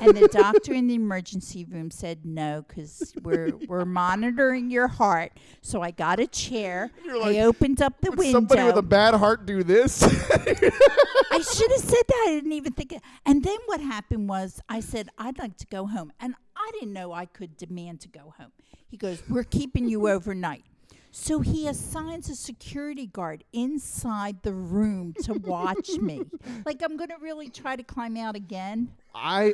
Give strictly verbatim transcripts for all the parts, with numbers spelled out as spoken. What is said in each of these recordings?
And the doctor in the emergency room said no, because we're we're monitoring your heart. So I got a chair. You're like, I opened up the would window. Somebody with a bad heart do this? I should have said that. I didn't even think it. And then what happened was I said, I'd like to go home. And I didn't know I could demand to go home. He goes, we're keeping you overnight. So he assigns a security guard inside the room to watch me. Like, I'm going to really try to climb out again. I...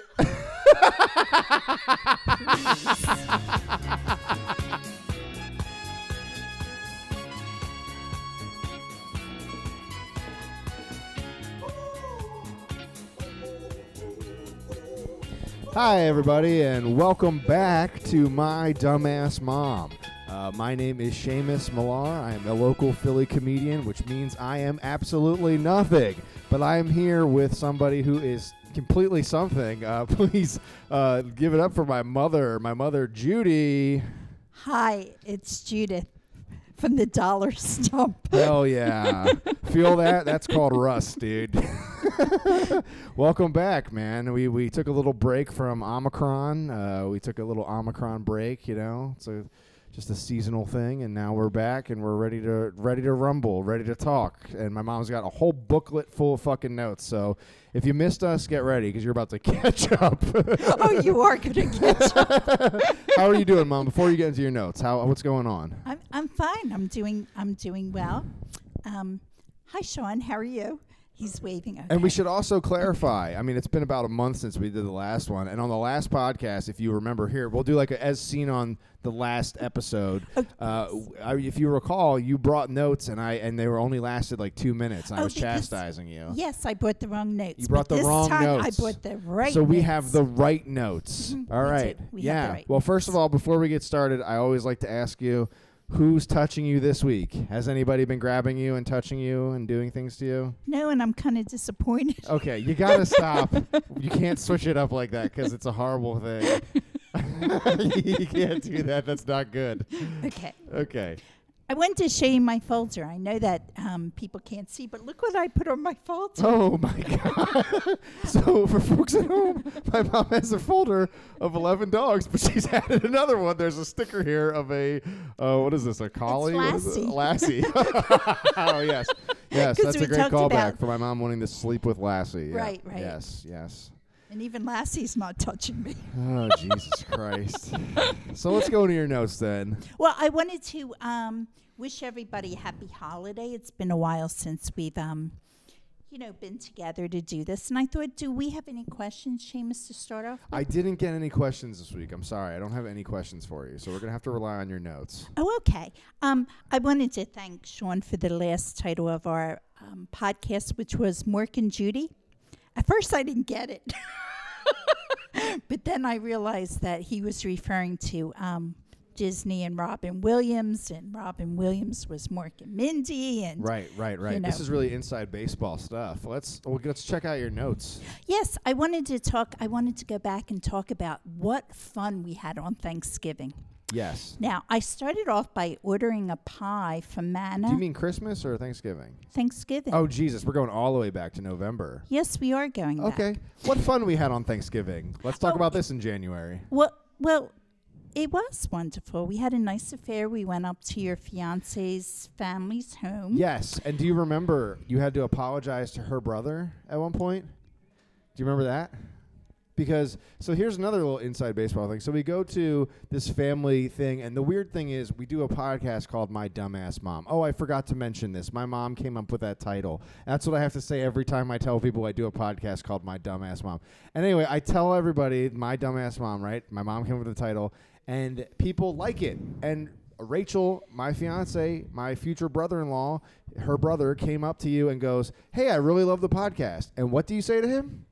Hi, everybody, and welcome back to My Dumbass Mom. Uh, my name is Seamus Millar. I am a local Philly comedian, which means I am absolutely nothing. But I am here with somebody who is completely something. Uh, please uh, give it up for my mother, my mother, Judy. Hi, it's Judith from the Dollar Stump. Hell yeah. Feel that? That's called rust, dude. Welcome back, man. We we took a little break from Omicron. Uh, we took a little Omicron break, you know. So... just a seasonal thing, and now we're back, and we're ready to ready to rumble, ready to talk. And my mom's got a whole booklet full of fucking notes. So if you missed us, get ready, because you're about to catch up. Oh, you are going to catch up. How are you doing, Mom? Before you get into your notes, how what's going on? I'm I'm fine. I'm doing I'm doing well. Um, hi, Sean. How are you? He's waving. Okay. And we should also clarify. I mean, it's been about a month since we did the last one. And on the last podcast, if you remember here, we'll do like a as seen on the last episode. Oh, uh, I, if you recall, you brought notes and I and they were only lasted like two minutes. And oh, I was chastising you. Yes, I brought the wrong notes. You brought but the this wrong time notes. I brought the right So we notes. Have the right notes. Mm-hmm. All right. We we yeah. Right well, first of all, before we get started, I always like to ask you, who's touching you this week? Has anybody been grabbing you and touching you and doing things to you? No, and I'm kind of disappointed. Okay, you got to stop. You can't switch it up like that because it's a horrible thing. You can't do that. That's not good. Okay. Okay. I went to show you my folder. I know that um, people can't see, but look what I put on my folder. Oh, my God. So for folks at home, my mom has a folder of eleven dogs, but she's added another one. There's a sticker here of a, uh, what is this, a collie? It's Lassie. What is it? Lassie. Oh, yes. Yes, that's a great callback for my mom wanting to sleep with Lassie. Right, yeah. Right. Yes, yes. And even Lassie's not touching me. Oh, Jesus Christ. So let's go to your notes then. Well, I wanted to um, wish everybody a happy holiday. It's been a while since we've, um, you know, been together to do this. And I thought, do we have any questions, Seamus, to start off with? I didn't get any questions this week. I'm sorry. I don't have any questions for you. So we're going to have to rely on your notes. Oh, okay. Um, I wanted to thank Sean for the last title of our um, podcast, which was Mork and Judy. At first, I didn't get it. But then I realized that he was referring to um, Disney and Robin Williams, and Robin Williams was Mork and Mindy. And right, right, right. You know. This is really inside baseball stuff. Let's well, let's check out your notes. Yes, I wanted to talk. I wanted to go back and talk about what fun we had on Thanksgiving. Yes. Now, I started off by ordering a pie from Manna. Do you mean Christmas or Thanksgiving? Thanksgiving. Oh, Jesus. We're going all the way back to November. Yes, we are going okay. back. What fun we had on Thanksgiving. Let's talk oh, about this in January. Well, well, it was wonderful. We had a nice affair. We went up to your fiancé's family's home. Yes. And do you remember you had to apologize to her brother at one point? Do you remember that? Because, so here's another little inside baseball thing. So we go to this family thing, and the weird thing is we do a podcast called My Dumbass Mom. Oh, I forgot to mention this. My mom came up with that title. That's what I have to say every time I tell people I do a podcast called My Dumbass Mom. And anyway, I tell everybody, My Dumbass Mom, right? My mom came up with the title, and people like it. And Rachel, my fiance, my future brother-in-law, her brother came up to you and goes, hey, I really love the podcast. And what do you say to him?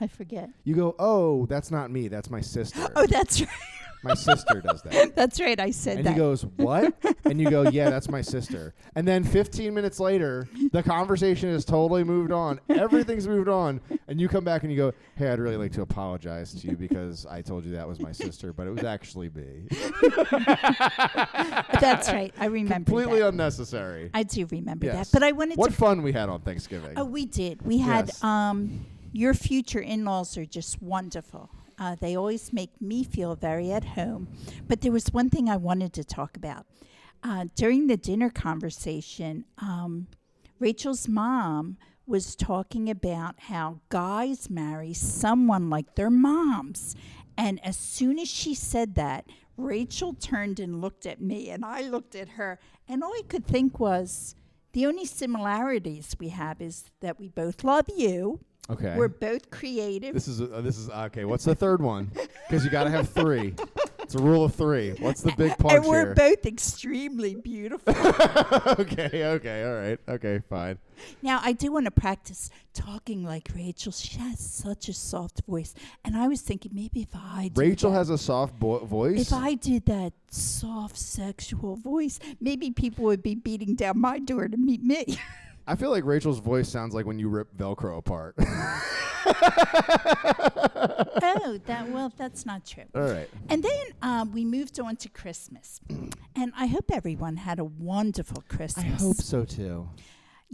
I forget. You go, oh, that's not me. That's my sister. Oh, that's right. My sister does that. That's right. I said and that. And he goes, what? And you go, yeah, that's my sister. And then fifteen minutes later, the conversation has totally moved on. Everything's moved on. And you come back and you go, hey, I'd really like to apologize to you because I told you that was my sister, but it was actually me. That's right. I remember Completely that. unnecessary. I do remember yes. that. But I wanted what to... What fun we had on Thanksgiving. Oh, we did. We had... Yes. Um, Your future in-laws are just wonderful. Uh, they always make me feel very at home. But there was one thing I wanted to talk about. Uh, during the dinner conversation, um, Rachel's mom was talking about how guys marry someone like their moms. And as soon as she said that, Rachel turned and looked at me, and I looked at her. And all I could think was, the only similarities we have is that we both love you. Okay. We're both creative. This is, uh, this is okay, what's the third one? Because you got to have three. It's a rule of three. What's the big punch here? And we're here? Both extremely beautiful. okay, okay, all right. Okay, fine. Now, I do want to practice talking like Rachel. She has such a soft voice. And I was thinking, maybe if I did Rachel that, has a soft bo- voice? If I did that soft, sexual voice, maybe people would be beating down my door to meet me. I feel like Rachel's voice sounds like when you rip Velcro apart. oh, that well, that's not true. All right. And then um, we moved on to Christmas. And I hope everyone had a wonderful Christmas. I hope so, too.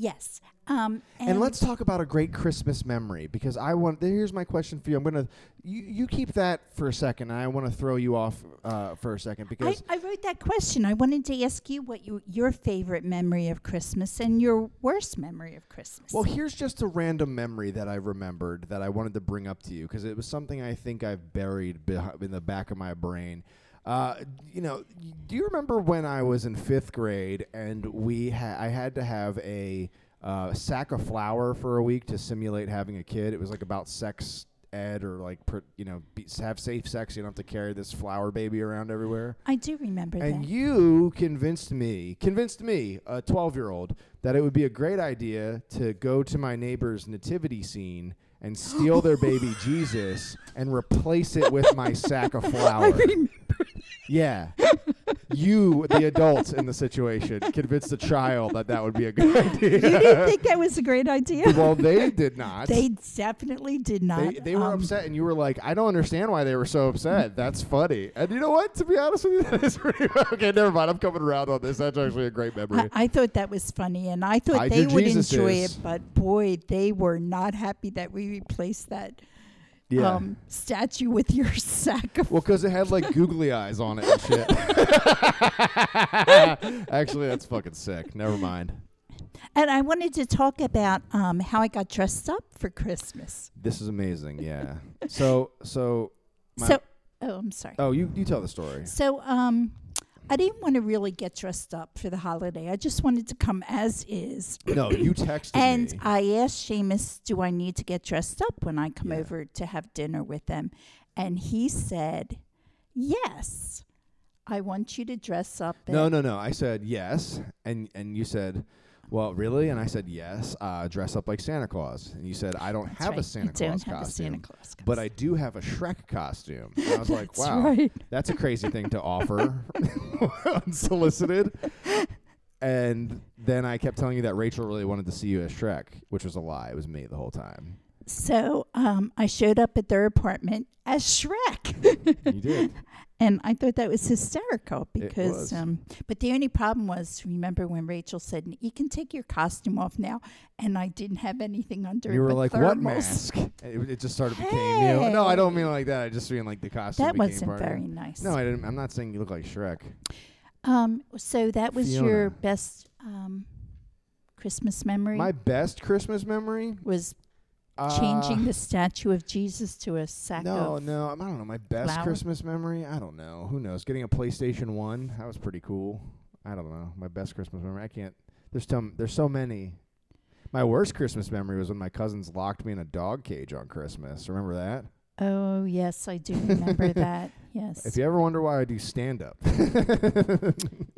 Yes. Um, and, and let's talk about a great Christmas memory, because I want. Here's my question for you. I'm gonna. You, you keep that for a second, and I want to throw you off uh, for a second because I, I wrote that question. I wanted to ask you what you, your favorite memory of Christmas and your worst memory of Christmas. Well, here's just a random memory that I remembered that I wanted to bring up to you because it was something I think I've buried behi- in the back of my brain. Uh, you know, do you remember when I was in fifth grade and we ha- I had to have a uh, sack of flour for a week to simulate having a kid? It was like about sex ed or like, per, you know, be, have safe sex. You don't have to carry this flour baby around everywhere. I do remember and that. And you convinced me, convinced me, a twelve-year-old, that it would be a great idea to go to my neighbor's nativity scene and steal their baby Jesus and replace it with my sack of flour. I remember. Yeah. You, the adult in the situation, convinced the child that that would be a good idea. You didn't think that was a great idea? Well, they did not. They definitely did not. They, they were um, upset, and you were like, I don't understand why they were so upset. That's funny. And you know what? To be honest with you, that is pretty well. Okay, never mind. I'm coming around on this. That's actually a great memory. I, I thought that was funny, and I thought I they would Jesus enjoy is. it, but boy, they were not happy that we replaced that. Yeah. Um, statue with your sack of... Well, because it had, like, googly eyes on it and shit. Actually, that's fucking sick. Never mind. And I wanted to talk about um, how I got dressed up for Christmas. This is amazing, yeah. so, so... So, oh, I'm sorry. Oh, you, you tell the story. So, um... I didn't want to really get dressed up for the holiday. I just wanted to come as is. No, you texted and me. And I asked Seamus, do I need to get dressed up when I come yeah. over to have dinner with them? And he said, yes, I want you to dress up. No, no, no. I said, yes. And and you said, well, really? And I said, yes, uh, dress up like Santa Claus. And you said, I don't That's have right. a Santa I Claus costume, Santa Claus costume, but I do have a Shrek costume. And I was like, wow, right. That's a crazy thing to offer unsolicited. And then I kept telling you that Rachel really wanted to see you as Shrek, which was a lie. It was me the whole time. So um, I showed up at their apartment as Shrek. You did. And I thought that was hysterical because, it was. Um, but the only problem was, remember when Rachel said, you can take your costume off now, and I didn't have anything under it. You were like, thermals. What mask? It, it just started hey. became you. Know, no, I don't mean like that. I just mean like the costume that became wasn't part very of nice. No, I didn't. I'm not saying you look like Shrek. Um, so that was Fiona. Your best um, Christmas memory? My best Christmas memory? Was... Changing uh, the statue of Jesus to a sack no, of No, no, I don't know. My best flour? Christmas memory? I don't know. Who knows? Getting a PlayStation one, that was pretty cool. I don't know. My best Christmas memory. I can't. There's, tom- there's so many. My worst Christmas memory was when my cousins locked me in a dog cage on Christmas. Remember that? Oh, yes, I do remember that. Yes. If you ever wonder why I do stand-up.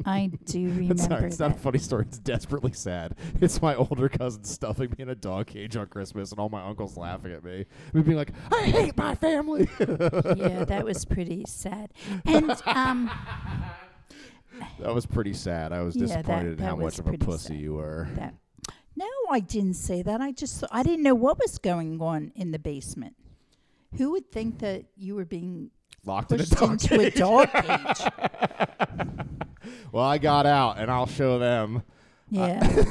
I do remember it's not, it's that. It's not a funny story. It's desperately sad. It's my older cousin stuffing me in a dog cage on Christmas, and all my uncles laughing at me. We'd be like, I hate my family. Yeah, that was pretty sad. And um, that was pretty sad. I was yeah, disappointed that, that in how much of a pussy sad. you were. That. No, I didn't say that. I just th- I didn't know what was going on in the basement. Who would think that you were being locked pushed in a into cage. a dog cage? Well, I got out, and I'll show them. Yeah. Uh,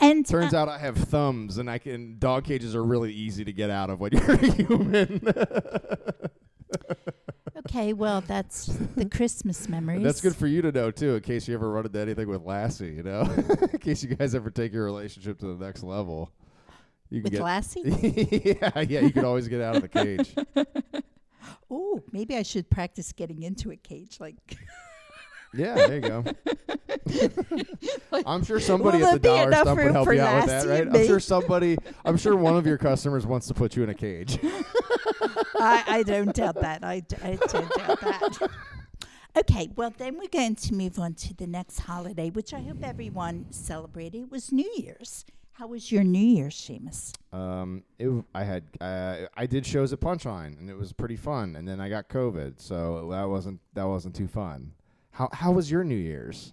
and turns uh, out I have thumbs, and I can. Dog cages are really easy to get out of when you're a human. Okay, well, that's the Christmas memories. That's good for you to know, too, in case you ever run into anything with Lassie, you know? In case you guys ever take your relationship to the next level. You can with get Lassie? yeah, yeah, you can always get out of the cage. Oh, maybe I should practice getting into a cage, like... Yeah, there you go. I'm sure somebody at the Dollar Stump would help you out with that, right? I'm sure somebody, I'm sure one of your customers wants to put you in a cage. I, I don't doubt that. I, d- I don't doubt that. Okay, well, then we're going to move on to the next holiday, which I hope everyone celebrated, was New Year's. How was your New Year's, Seamus? Um, it w- I had uh, I did shows at Punchline, and it was pretty fun. And then I got COVID, so that wasn't that wasn't too fun. How how was your New Year's?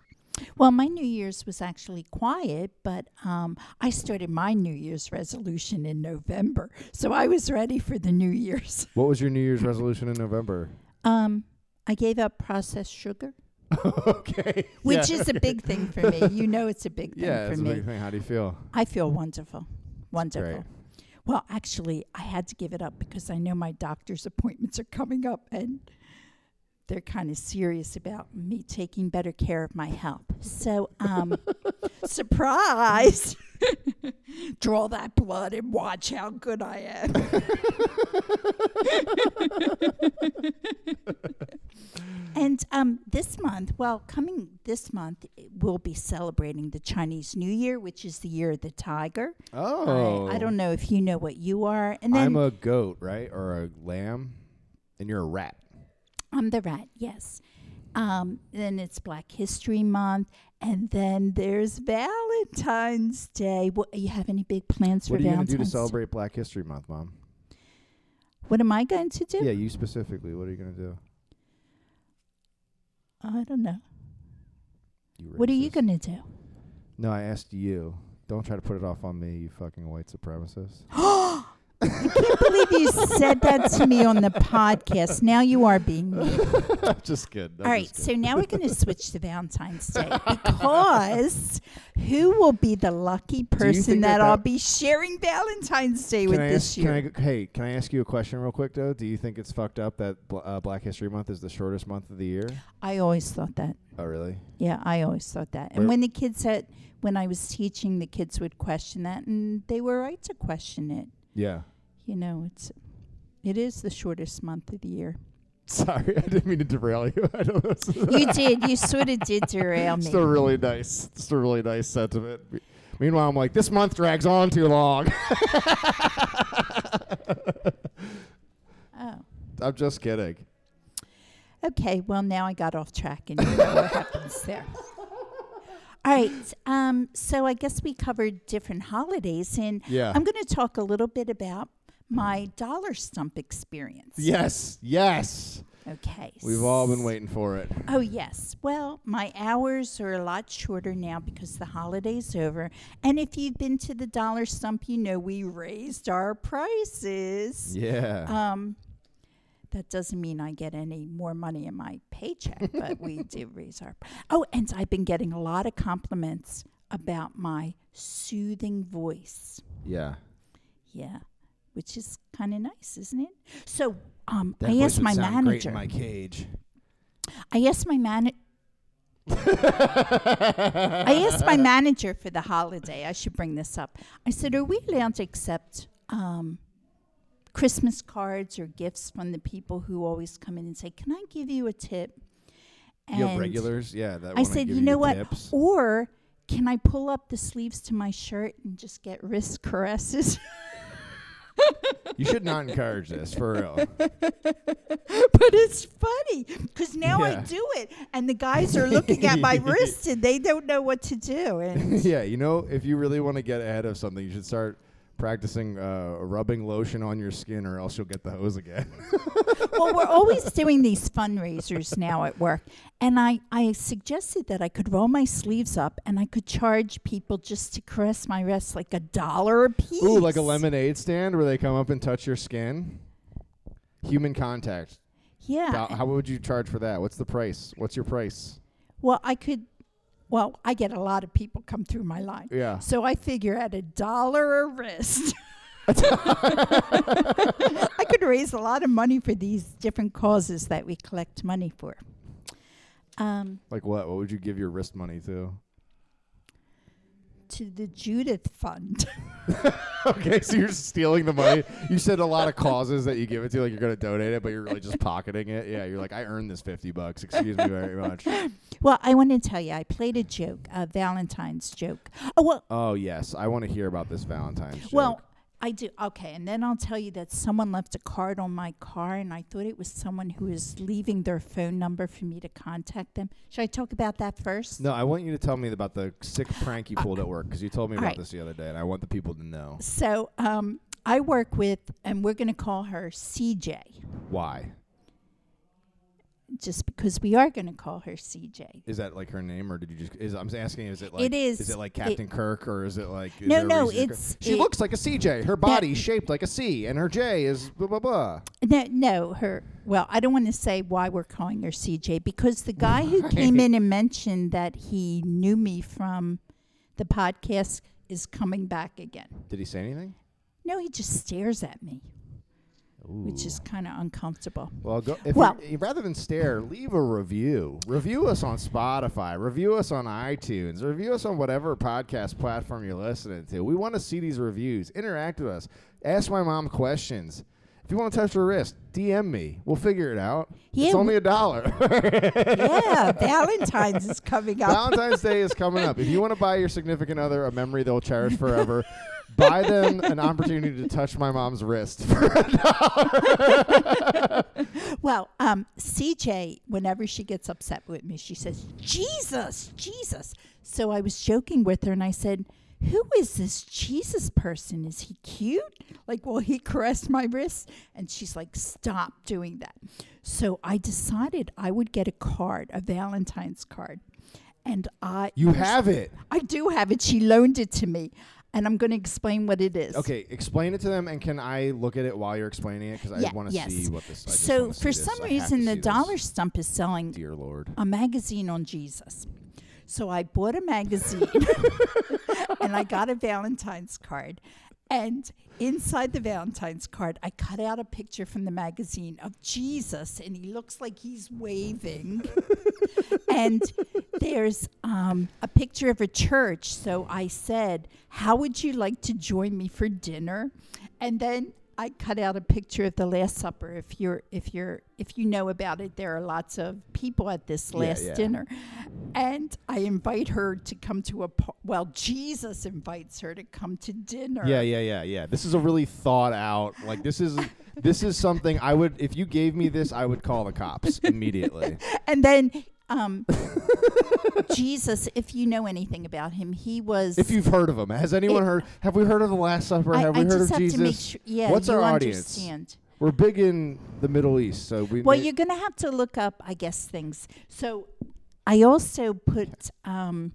Well, my New Year's was actually quiet, but um, I started my New Year's resolution in November, so I was ready for the New Year's. What was your New Year's resolution in November? Um, I gave up processed sugar. Okay. Which yeah. is a big thing for me. You know it's a big thing yeah, for me. Yeah, it's a big thing. How do you feel? I feel wonderful. Wonderful. Great. Well, actually, I had to give it up because I know my doctor's appointments are coming up, and... they're kind of serious about me taking better care of my health. So, um, surprise! Draw that blood and watch how good I am. And um, this month, well, coming this month, we'll be celebrating the Chinese New Year, which is the year of the tiger. Oh, I, I don't know if you know what you are. And then I'm a goat, right, or a lamb, and you're a rat. I'm the rat, yes. Um, then it's Black History Month. And then there's Valentine's Day. What, you have any big plans what for Valentine's Day? What are you going to do to celebrate Black History Month, Mom? What am I going to do? Yeah, you specifically. What are you going to do? I don't know. What are you going to do? No, I asked you. Don't try to put it off on me, you fucking white supremacist. I can't believe you said that to me on the podcast. Now you are being mean. I'm just kidding. I'm All right, so now we're going to switch to Valentine's Day because who will be the lucky person that, that I'll be sharing Valentine's Day with ask, this year? Can I, hey, can I ask you a question real quick, though? Do you think it's fucked up that uh, Black History Month is the shortest month of the year? I always thought that. Oh, really? Yeah, I always thought that. Where and when the kids had, when I was teaching, the kids would question that, and they were right to question it. Yeah. You know, it's it is the shortest month of the year. Sorry, I didn't mean to derail you. I don't know. You did. You sort of did derail me. It's a really nice, it's a really nice sentiment. Me- meanwhile, I'm like, this month drags on too long. Oh. I'm just kidding. Okay, well, now I got off track, and you know what happens there. All right, um, so I guess we covered different holidays, and yeah. I'm going to talk a little bit about my Dollar Stump experience. Yes, yes. Okay. We've all been waiting for it. Oh, yes. Well, my hours are a lot shorter now because the holiday's over, and if you've been to the Dollar Stump, you know we raised our prices. Yeah. Um, that doesn't mean I get any more money in my paycheck, but we did raise our... P- oh, and I've been getting a lot of compliments about my soothing voice. Yeah. Yeah, which is kind of nice, isn't it? So um, I asked my manager... That voice would sound great in my cage. I asked my manager... I asked my manager for the holiday. I should bring this up. I said, are we allowed to accept... Um, Christmas cards or gifts from the people who always come in and say, can I give you a tip? And you have regulars? Yeah. That I said, you know what? Tips. Or can I pull up the sleeves to my shirt and just get wrist caresses? You should not encourage this, for real. But it's funny because now yeah. I do it, and the guys are looking at my wrist and they don't know what to do. And yeah, you know, if you really want to get ahead of something, you should start practicing uh, rubbing lotion on your skin, or else you'll get the hose again. Well, we're always doing these fundraisers now at work, and I, I suggested that I could roll my sleeves up and I could charge people just to caress my wrist like a dollar a piece. Ooh, like a lemonade stand where they come up and touch your skin? Human contact. Yeah. How, how would you charge for that? What's the price? What's your price? Well, I could... well, I get a lot of people come through my line. Yeah. So I figure at a dollar a wrist, I could raise a lot of money for these different causes that we collect money for. Um, like what? What would you give your wrist money to? To the Judith Fund. Okay, so you're stealing the money. You said a lot of causes that you give it to, like you're going to donate it, but you're really just pocketing it. Yeah, you're like, I earned this fifty bucks. Excuse me very much. Well, I want to tell you, I played a joke, a Valentine's joke. Oh, well. Oh, yes. I want to hear about this Valentine's joke. Well, I do. Okay, and then I'll tell you that someone left a card on my car, and I thought it was someone who was leaving their phone number for me to contact them. Should I talk about that first? No, I want you to tell me about the sick prank you pulled uh, at work, because you told me about right. this the other day, and I want the people to know. So um, I work with, and we're going to call her C J. Why? Just because we are going to call her C J. Is that like her name, or did you just? Is I'm asking. Is it like? It is. Is it like Captain it, Kirk, or is it like? Is no, no. It's. She it looks like a C J. Her body's shaped like a C, and her J is blah blah blah. No, no. Her. Well, I don't want to say why we're calling her C J because the guy who came in and mentioned that he knew me from the podcast is coming back again. Did he say anything? No, he just stares at me. Ooh. Which is kind of uncomfortable. Well, go, if well you, rather than stare, leave a review. Review us on Spotify. Review us on iTunes. Review us on whatever podcast platform you're listening to. We want to see these reviews. Interact with us. Ask my mom questions. If you want to touch her wrist, D M me. We'll figure it out. Yeah, it's only a dollar. Yeah, Valentine's is coming up. Valentine's Day is coming up. If you want to buy your significant other a memory they'll cherish forever, buy them an opportunity to touch my mom's wrist for a dollar. Well, um, C J, whenever she gets upset with me, she says, Jesus, Jesus. So I was joking with her, and I said, who is this Jesus person? Is he cute? Like, will he caress my wrist? And she's like, stop doing that. So I decided I would get a card, a Valentine's card. And I... You have it. I do have it. She loaned it to me. And I'm going to explain what it is. Okay, explain it to them, and can I look at it while you're explaining it? Because yeah, I want to yes. see what this is. So for some this. reason, the Dollar Stump is selling Dear Lord. a magazine on Jesus. So I bought a magazine, and I got a Valentine's card. And inside the Valentine's card, I cut out a picture from the magazine of Jesus, and he looks like he's waving. And there's um, a picture of a church. So I said, how would you like to join me for dinner? And then I cut out a picture of the Last Supper. If you're, if you're, if you know about it, there are lots of people at this last yeah, yeah. dinner, and I invite her to come to a. Po- well, Jesus invites her to come to dinner. Yeah, yeah, yeah, yeah. This is a really thought out. Like this is, this is something I would. If you gave me this, I would call the cops immediately. And then. Um, Jesus, if you know anything about him, he was... If you've heard of him. Has anyone it, heard? Have we heard of the Last Supper? I, have we I heard of have Jesus? Sure, yeah, what's our audience? Understand. We're big in the Middle East, so we... Well, you're going to have to look up, I guess, things. So I also put... Um,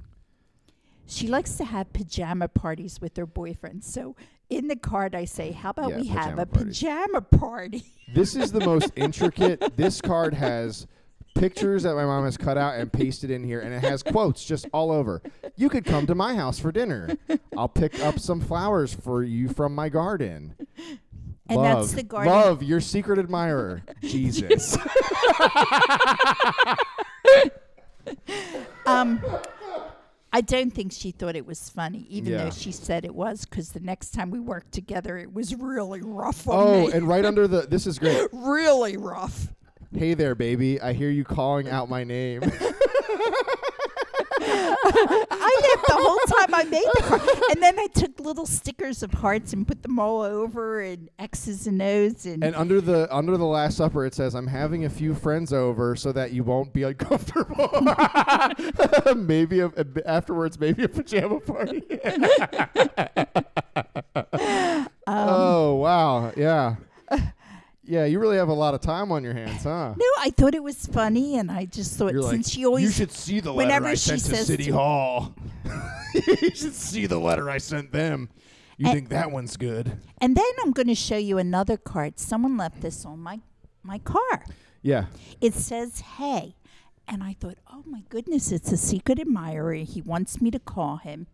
she likes to have pajama parties with her boyfriend, so... In the card, I say, how about yeah, we have a party. pajama party? This is the most intricate... This card has... Pictures that my mom has cut out and pasted in here, and it has quotes just all over. You could come to my house for dinner. I'll pick up some flowers for you from my garden. And love, that's the garden. Love, your secret admirer, Jesus. um, I don't think she thought it was funny, even yeah. though she said it was, because the next time we worked together, it was really rough on oh, me. Oh, and right under the, this is great. Really rough. Hey there, baby. I hear you calling out my name. I laughed the whole time I made the card. And then I took little stickers of hearts and put them all over and X's and O's. And, and under the under the Last Supper, it says, I'm having a few friends over so that you won't be uncomfortable. Maybe a, afterwards, maybe a pajama party. um, oh, wow. Yeah. Yeah, you really have a lot of time on your hands, huh? No, I thought it was funny, and I just thought You're since like, she always... You should see the letter I sent to City Hall. You should see the letter I sent them. You and, think that one's good. And then I'm going to show you another card. Someone left this on my, my car. Yeah. It says, hey, And I thought, oh, my goodness, it's a secret admirer. He wants me to call him.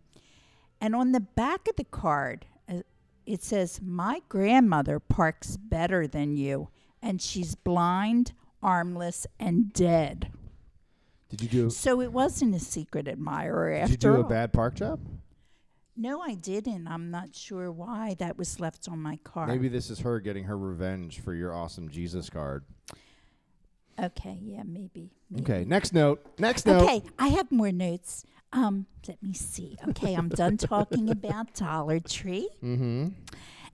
And on the back of the card, uh, it says, my grandmother parks better than you, and she's blind, armless, and dead. Did you do? A so it wasn't a secret admirer after all. Did you do a bad park job? No, I didn't. I'm not sure why that was left on my card. Maybe this is her getting her revenge for your awesome Jesus card. Okay, yeah, maybe. maybe. Okay, next note. Next note. Okay, I have more notes. Um, let me see. Okay, I'm done talking about Dollar Tree. Mm-hmm.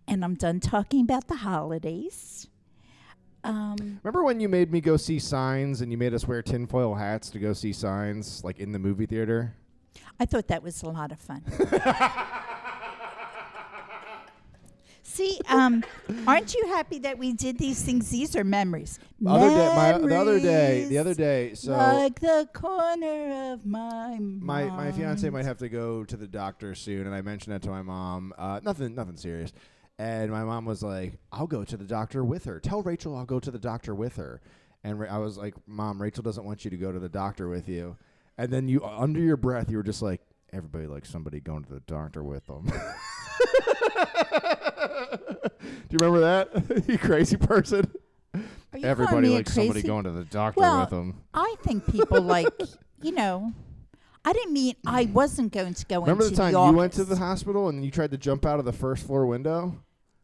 And I'm done talking about the holidays. Um, Remember when you made me go see Signs and you made us wear tinfoil hats to go see Signs, like in the movie theater? I thought that was a lot of fun. See, um, aren't you happy that we did these things? These are memories. Other memories. Day, my, the other day, the other day, so like the corner of my mind. My my fiance might have to go to the doctor soon, and I mentioned that to my mom. Uh, nothing, nothing serious. And my mom was like, "I'll go to the doctor with her. Tell Rachel I'll go to the doctor with her." And I was like, "Mom, Rachel doesn't want you to go to the doctor with you." And then you, under your breath, you were just like, everybody likes somebody going to the doctor with them. Do you remember that? You crazy person. Are you everybody likes somebody going to the doctor well, with them. I think people like, you know, I didn't mean I wasn't going to go remember into the office. Remember the time you went to the hospital and you tried to jump out of the first floor window?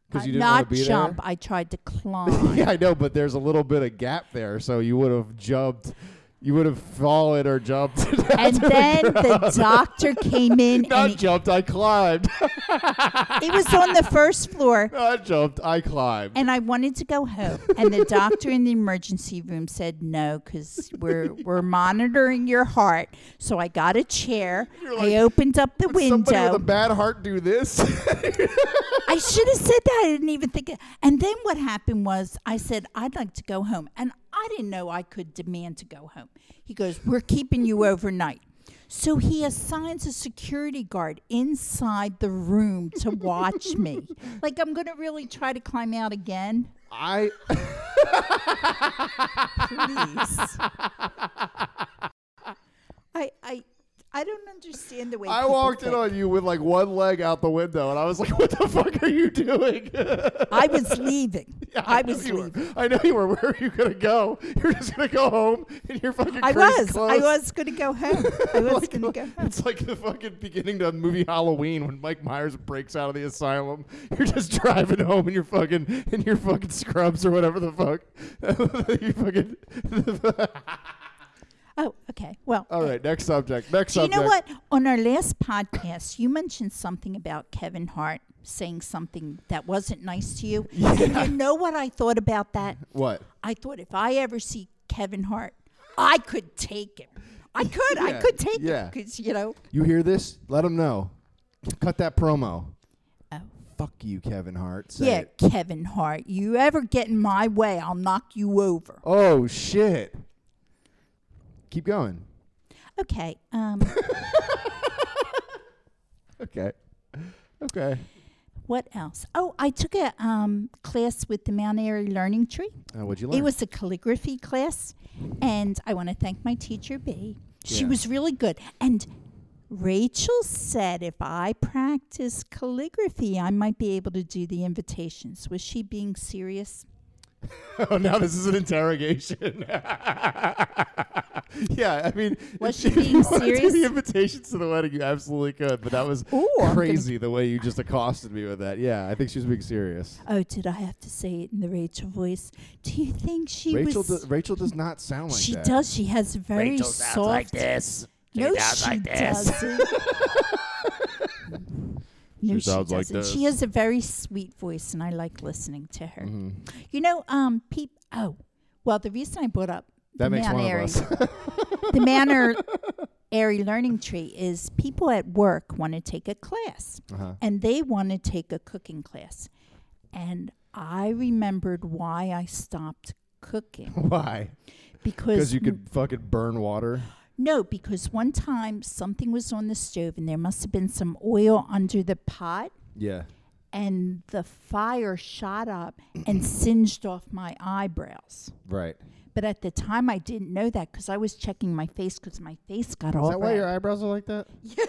Because you didn't want to be there? Not jump. I tried to climb. Yeah, I know, but there's a little bit of gap there, so you would have jumped. You would have fallen or jumped. And then the, the doctor came in. Not and jumped, I climbed. It was on the first floor. Not jumped, I climbed. And I wanted to go home. And the doctor in the emergency room said no, because we're we're monitoring your heart. So I got a chair. Like, I opened up the window. Somebody with a bad heart do this? I should have said that. I didn't even think it. And then what happened was I said, I'd like to go home. And I didn't know I could demand to go home. He goes, we're keeping you overnight. So he assigns a security guard inside the room to watch me. Like, I'm going to really try to climb out again. I. Please. I, I, I don't understand the way I walked think. in on you with like one leg out the window, and I was like, what the fuck are you doing? I was leaving. Yeah, I, I was leaving. Were. I know you were. Where are you going to go? You're just going to go home and you're fucking I was. Clothes. I was going to go home. I was like, going to go home. It's like the fucking beginning of the movie Halloween when Mike Myers breaks out of the asylum. You're just driving home in your fucking, in your fucking scrubs or whatever the fuck. You fucking... Oh, okay. Well. All right. Next subject. Next subject. You know what? On our last podcast, you mentioned something about Kevin Hart saying something that wasn't nice to you. Yeah. And you know what I thought about that? What? I thought if I ever see Kevin Hart, I could take him. I could. Yeah. I could take yeah. him. Because, you know. You hear this? Let him know. Cut that promo. Oh. Fuck you, Kevin Hart. Say yeah, it. Kevin Hart. You ever get in my way, I'll knock you over. Oh, shit. Keep going. Okay. Um. okay. Okay. What else? Oh, I took a um, class with the Mount Airy Learning Tree. Uh, what'd you learn? It was a calligraphy class, and I want to thank my teacher, Bea. She yeah. was really good. And Rachel said if I practice calligraphy, I might be able to do the invitations. Was she being serious? Oh, now this is an interrogation. Yeah, I mean, was she being serious? The invitations to the wedding, you absolutely could, but that was Ooh, crazy the way you just accosted me with that. Yeah, I think she was being serious. Oh, did I have to say it in the Rachel voice? Do you think she Rachel was? Do, Rachel does not sound like she that. She does. She has very Rachel soft. Sounds like this. She no, sounds she like this. Doesn't. No, she sounds she like this. She has a very sweet voice, and I like listening to her. Mm-hmm. You know, um, peep. Oh, well, the reason I brought up that makes Mount one Airy, of us. The Mount Airy Learning Tree is people at work want to take a class, uh-huh. and they want to take a cooking class. And I remembered why I stopped cooking. Why? Because 'Cause you could fucking burn water. No, because one time something was on the stove, and there must have been some oil under the pot. Yeah. and the fire shot up and singed off my eyebrows. Right. But at the time, I didn't know that because I was checking my face because my face got all red. Is that why your eyebrows are like that? Yeah.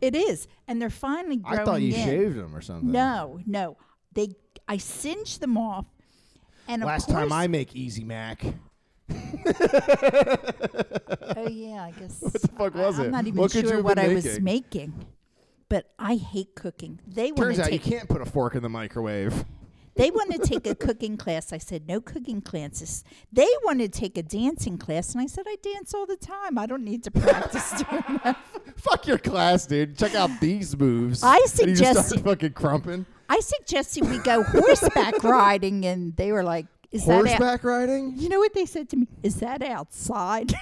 It is. And they're finally growing in. I thought you in. shaved them or something. No, no. They, I singed them off. And Last of course, time I make Easy Mac. Oh, yeah, I guess. What the fuck was I, it? I'm not even what sure what I making? was making. But I hate cooking. They Turns out take you can't put a fork in the microwave. They want to take a cooking class. I said, no cooking classes. They want to take a dancing class. And I said, I dance all the time. I don't need to practice doing that. Fuck your class, dude. Check out these moves. I suggested. You fucking crumping. I suggested we go horseback riding. And they were like, is horseback that Horseback riding? You know what they said to me? Is that outside?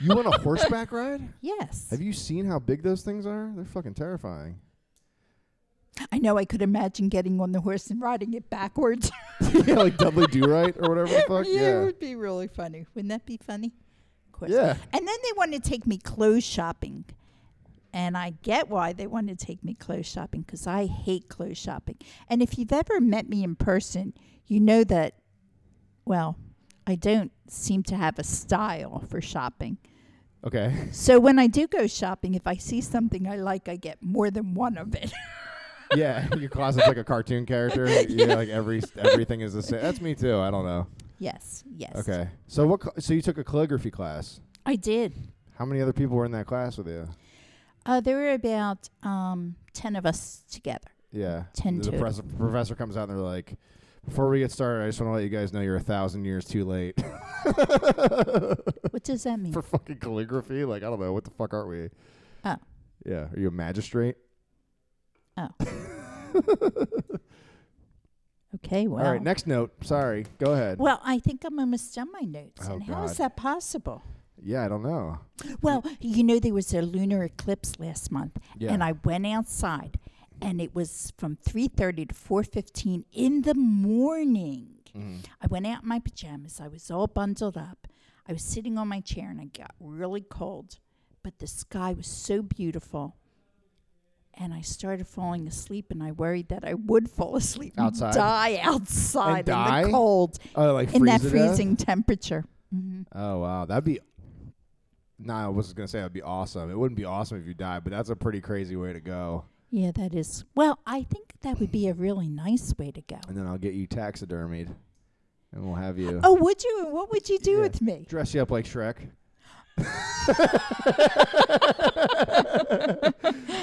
You want a horseback ride? Yes. Have you seen how big those things are? They're fucking terrifying. I know, I could imagine getting on the horse and riding it backwards. Yeah, like doubly do right or whatever the fuck. Yeah, yeah, it would be really funny. Wouldn't that be funny? Of course. Yeah. And then they wanted to take me clothes shopping. And I get why they wanted to take me clothes shopping, because I hate clothes shopping. And if you've ever met me in person, you know that, well, I don't seem to have a style for shopping. Okay. So when I do go shopping, if I see something I like, I get more than one of it. Yeah, your closet's like a cartoon character. Yeah, yeah, like every everything is the same. That's me too. I don't know. Yes, yes. Okay. So what? Cl- so you took a calligraphy class. I did. How many other people were in that class with you? Uh, there were about um, ten of us together. Yeah. Ten. The professor, professor comes out and they're like, "Before we get started, I just want to let you guys know you're a thousand years too late." What does that mean? For fucking calligraphy? Like, I don't know. What the fuck are we? Oh. Yeah. Are you a magistrate? Oh. Okay, well. All right, next note. Sorry. Go ahead. Well, I think I'm almost done my notes. Oh, and how God. is that possible? Yeah, I don't know. Well, you know, there was a lunar eclipse last month, yeah. and I went outside, and it was from three thirty to four fifteen in the morning. Mm-hmm. I went out in my pajamas. I was all bundled up. I was sitting on my chair, and I got really cold, but the sky was so beautiful. And I started falling asleep, and I worried that I would fall asleep outside. and die outside and die? in the cold, oh, like in that freezing death? temperature. Mm-hmm. Oh, wow. That'd be – nah, I was going to say that'd be awesome. It wouldn't be awesome if you died, but that's a pretty crazy way to go. Yeah, that is. Well, I think that would be a really nice way to go. And then I'll get you taxidermied, and we'll have you – Oh, would you? What would you do yeah. with me? Dress you up like Shrek.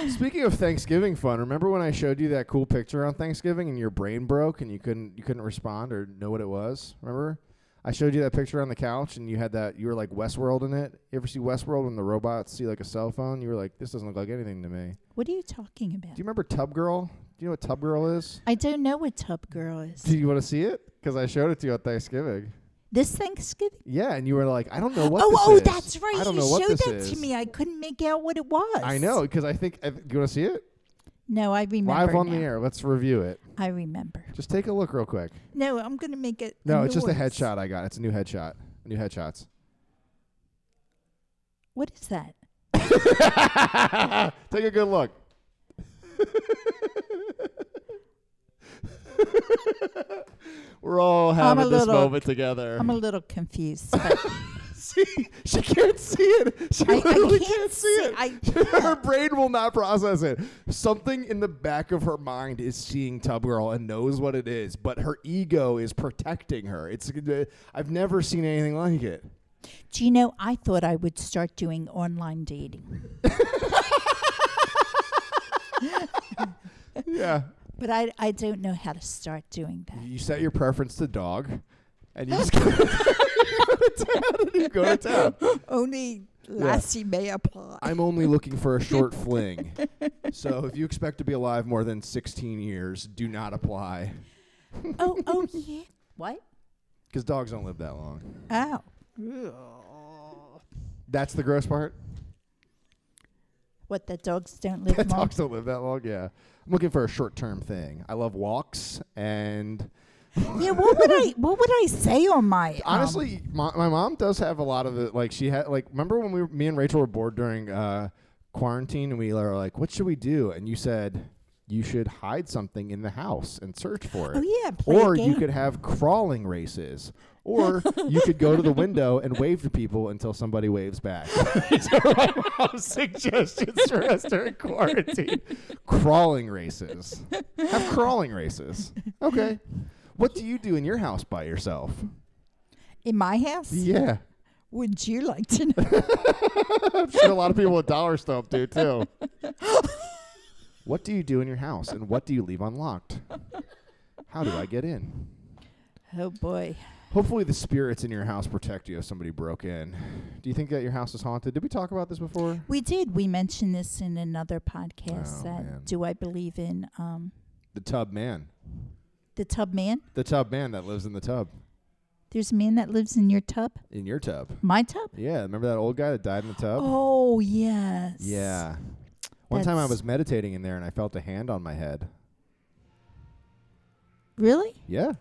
Speaking of Thanksgiving fun, remember when I showed you that cool picture on Thanksgiving and your brain broke and you couldn't you couldn't respond or know what it was? Remember? I showed you that picture on the couch and you had that, you were like Westworld in it. You ever see Westworld when the robots see like a cell phone? You were like, this doesn't look like anything to me. What are you talking about? Do you remember Tub Girl? Do you know what Tub Girl is? I don't know what Tub Girl is. Do you want to see it? Because I showed it to you at Thanksgiving. This Thanksgiving? Yeah, and you were like, I don't know what oh, this oh, is. Oh, that's right. I don't you know showed what this that is. to me. I couldn't make out what it was. I know, because I think... I th- do you want to see it? No, I remember Live on now. the air. Let's review it. I remember. Just take a look real quick. No, I'm going to make it... No, it's noise. Just a headshot I got. It's a new headshot. New headshots. What is that? Take a good look. We're all having little, this moment together. I'm a little confused. See, she can't see it. She I, literally I can't, can't see, see it. I, her brain will not process it. Something in the back of her mind is seeing Tub Girl and knows what it is, but her ego is protecting her. It's uh, I've never seen anything like it. Do you know, I thought I would start doing online dating. Yeah. But I, I don't know how to start doing that. You set your preference to dog, and you just go to town. To to only lassie yeah. may apply. I'm only looking for a short fling. So if you expect to be alive more than sixteen years, do not apply. Oh, oh, yeah. What? Because dogs don't live that long. Ow. Oh. That's the gross part? What, that dogs don't live that long? Dogs don't live that long, yeah. I'm looking for a short-term thing. I love walks and... Yeah, what would I What would I say on my... Honestly, um, my, my mom does have a lot of it. Like, she had... Like, remember when we were, me and Rachel were bored during uh, quarantine and we were like, what should we do? And you said, you should hide something in the house and search for it. Oh, yeah. Play or a game. You could have crawling races. Or you could go to the window and wave to people until somebody waves back. These are all suggestions for us during quarantine. Crawling races. Have crawling races. Okay. What do you do in your house by yourself? In my house? Yeah. Would you like to know? I'm sure a lot of people at Dollar Stump do, too. What do you do in your house, and what do you leave unlocked? How do I get in? Oh, boy. Hopefully the spirits in your house protect you if somebody broke in. Do you think that your house is haunted? Did we talk about this before? We did. We mentioned this in another podcast. Oh, that man. Do I believe in... Um, the tub man. The tub man? The tub man that lives in the tub. There's a man that lives in your tub? In your tub. My tub? Yeah. Remember that old guy that died in the tub? Oh, yes. Yeah. One That's time I was meditating in there and I felt a hand on my head. Really? Yeah.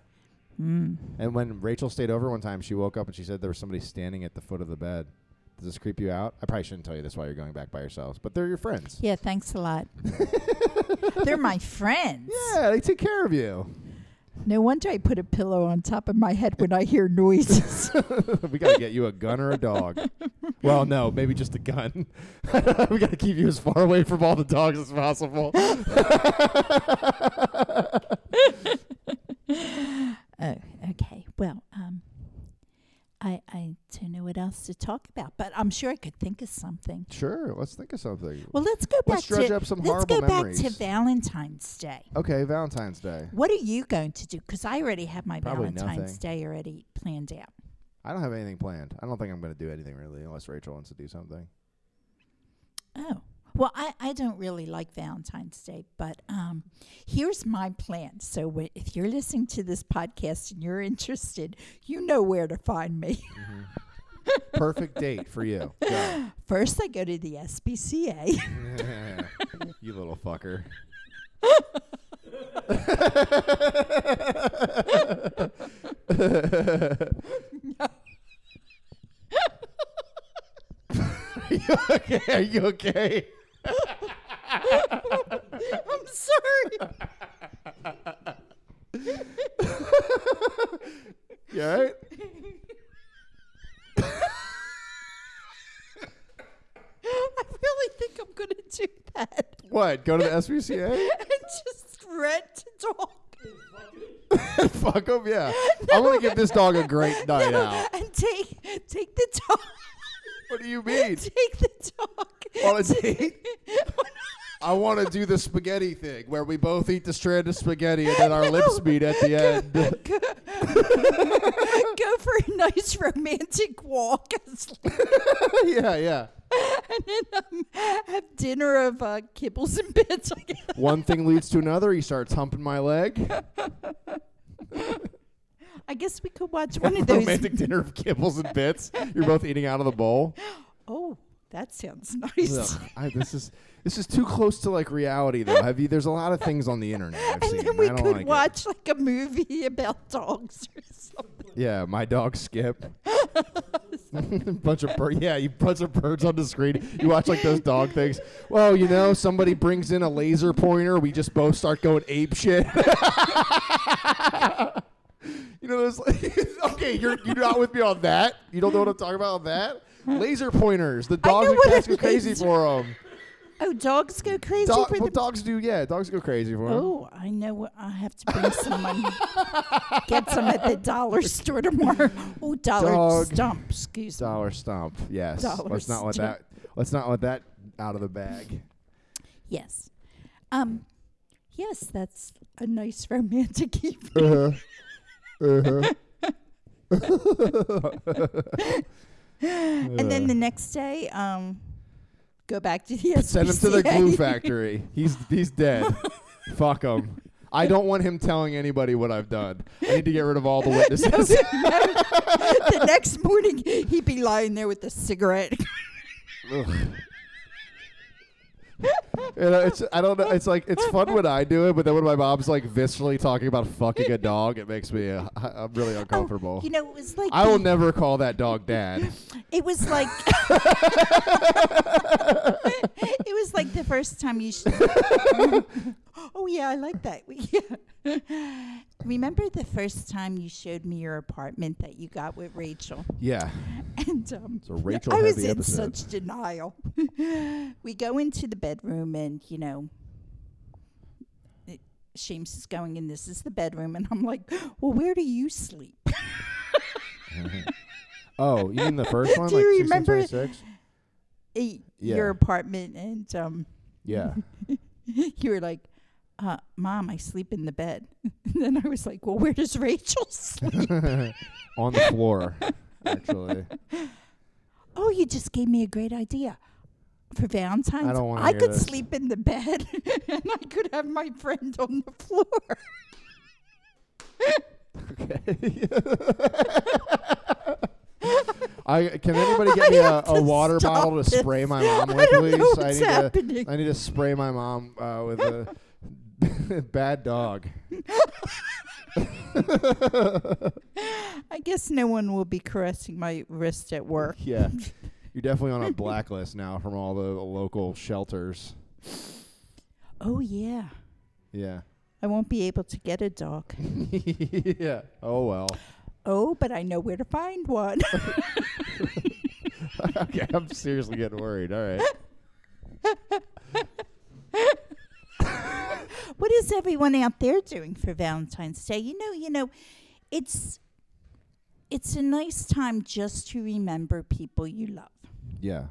Mm. And when Rachel stayed over one time, she woke up and she said there was somebody standing at the foot of the bed. Does this creep you out? I probably shouldn't tell you this while you're going back by yourselves, but they're your friends. Yeah, thanks a lot. They're my friends. Yeah, they take care of you. No wonder I put a pillow on top of my head when I hear noises. We got to get you a gun or a dog. Well, no, maybe just a gun. We got to keep you as far away from all the dogs as possible. Oh, okay. Well, um, I I don't know what else to talk about, but I'm sure I could think of something. Sure, let's think of something. Well, let's go let's back to dredge up some let's horrible go back memories. to Valentine's Day. Okay, Valentine's Day. What are you going to do? Because I already have my Probably Valentine's nothing. Day already planned out. I don't have anything planned. I don't think I'm going to do anything really, unless Rachel wants to do something. Oh. Well, I, I don't really like Valentine's Day, but um, here's my plan. So wh- if you're listening to this podcast and you're interested, you know where to find me. Mm-hmm. Perfect date for you. Go. First, I go to the S P C A. You little fucker. No. Are you okay? Are you okay? I'm sorry. You all right? I really think I'm going to do that. What? Go to the S P C A? And just rent a dog. Fuck them, yeah. No. I'm going to give this dog a great night no. out. And take, take the dog. What do you mean? Take the dog. On a date? I want to do the spaghetti thing where we both eat the strand of spaghetti and then our no. lips meet at the go, end. Go, go for a nice romantic walk. Yeah, yeah. And then um, have dinner of uh, kibbles and bits. One thing leads to another. He starts humping my leg. I guess we could watch one of those. Romantic dinner of kibbles and bits. You're both eating out of the bowl. Oh, that sounds nice. Ugh, I, this is this is too close to like reality, though. Have you, there's a lot of things on the internet I've and seen. Then we I don't could like watch it. Like a movie about dogs or something. Yeah, my dog Skip. bunch of birds. Yeah, you bunch of birds on the screen. You watch like those dog things. Well, you know, somebody brings in a laser pointer. We just both start going ape shit. You know, those, okay, you're you're not with me on that. You don't know what I'm talking about on that. Laser pointers. The dogs and cats go crazy for them. Oh, dogs go crazy Do- for well, them. Dogs do, yeah. Dogs go crazy for them. Oh, I know. What I have to bring some money. Get some at the dollar store tomorrow. Oh, dollar Dog, stump. Excuse me. Dollar stump. Yes. Dollar let's not let that. Let's not let that out of the bag. Yes. Um. Yes, that's a nice romantic evening. Uh-huh. Uh-huh. And then the next day, um, go back to the S P C A. Send him to the glue factory. He's he's dead. Fuck him. I don't want him telling anybody what I've done. I need to get rid of all the witnesses. No, no. The next morning, he'd be lying there with a cigarette. Ugh. You know, it's I don't know. It's like it's fun when I do it, but then when my mom's like viscerally talking about fucking a dog, it makes me uh, I'm really uncomfortable. Oh, you know, it was like I will never call that dog dad. It was like It was like the first time you should. Oh, yeah, I like that. Yeah. Remember the first time you showed me your apartment that you got with Rachel? Yeah. And um, so Rachel I was in episode. such denial. We go into the bedroom and, you know, it, Seamus is going in, this is the bedroom. And I'm like, well, where do you sleep? Mm-hmm. Oh, you mean the first one? Do like you remember eight, yeah. your apartment? And um, yeah, you were like, uh, Mom, I sleep in the bed. And then I was like, well, where does Rachel sleep? On the floor, actually. Oh, you just gave me a great idea. For Valentine's, I, don't I hear could this. sleep in the bed and I could have my friend on the floor. Okay. I can anybody get I me a, a water bottle to this. spray my mom with, I please? I need happening. to I need to spray my mom uh, with a bad dog. I guess no one will be caressing my wrist at work. Yeah, you're definitely on a blacklist now from all the local shelters. Oh yeah. Yeah. I won't be able to get a dog. Yeah. Oh well. Oh, but I know where to find one. Okay, I'm seriously getting worried. All right. What is everyone out there doing for Valentine's Day? You know, you know, it's it's a nice time just to remember people you love. Yeah.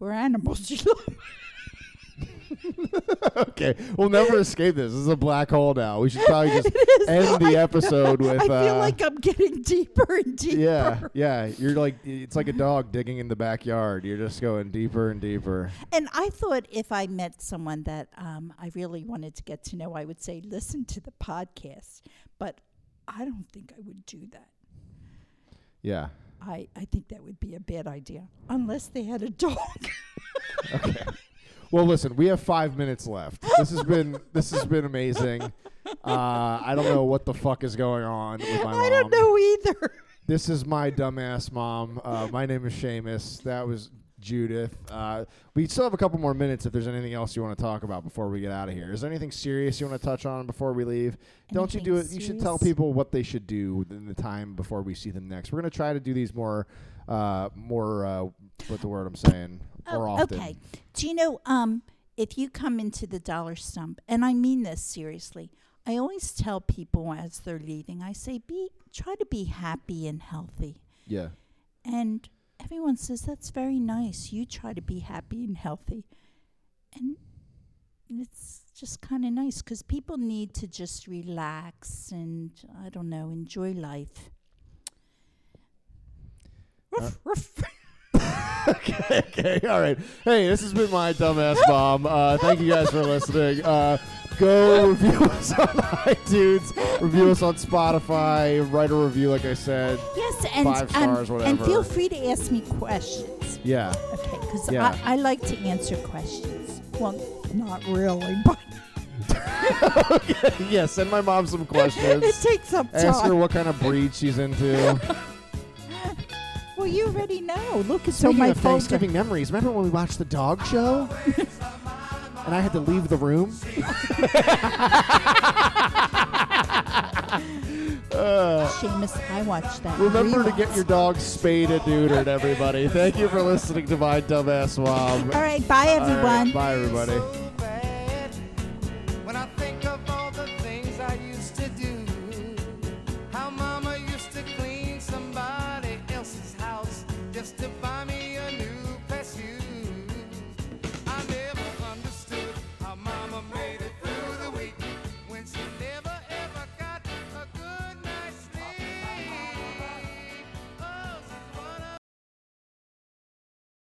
Or animals you love. Okay, we'll never escape this. This is a black hole now. We should probably just end the I, episode with. I feel uh, like I'm getting deeper and deeper. Yeah, yeah. You're like, it's like a dog digging in the backyard. You're just going deeper and deeper. And I thought if I met someone that um, I really wanted to get to know, I would say, listen to the podcast. But I don't think I would do that. Yeah. I, I think that would be a bad idea. Unless they had a dog. Okay. Well, listen, we have five minutes left. This has been this has been amazing. Uh, I don't know what the fuck is going on with my mom. I don't know either. This is My Dumbass Mom. Uh, my name is Seamus. That was Judith. Uh, we still have a couple more minutes if there's anything else you want to talk about before we get out of here. Is there anything serious you want to touch on before we leave? Anything don't you do it? You should tell people what they should do within the time before we see them next. We're going to try to do these more, uh, more uh, what the word I'm saying. Or oh, often. Okay. Do you know, um, if you come into the Dollar Stump, and I mean this seriously, I always tell people as they're leaving, I say, be try to be happy and healthy. Yeah. And everyone says, that's very nice. You try to be happy and healthy. And it's just kind of nice because people need to just relax and, I don't know, enjoy life. Uh. Ruff, ruff. Okay, okay, all right. Hey, this has been My Dumbass Mom. Uh, thank you guys for listening. Uh, go review us on iTunes, review us on Spotify, write a review, like I said. Yes, and five stars, um, whatever. And feel free to ask me questions. Yeah. Okay, because yeah. I, I like to answer questions. Well, not really, but. Okay, yeah, send my mom some questions. It takes up time. Ask her what kind of breed she's into. Well, you already know. Look, it's so my Thanksgiving memories. Remember when we watched the dog show? And I had to leave the room? uh, Seamus, I watched that. Remember Rewatch. to get your dog spayed and neutered, everybody. Thank you for listening to My Dumbass Mom. All right, bye, everyone. Right, bye, everybody.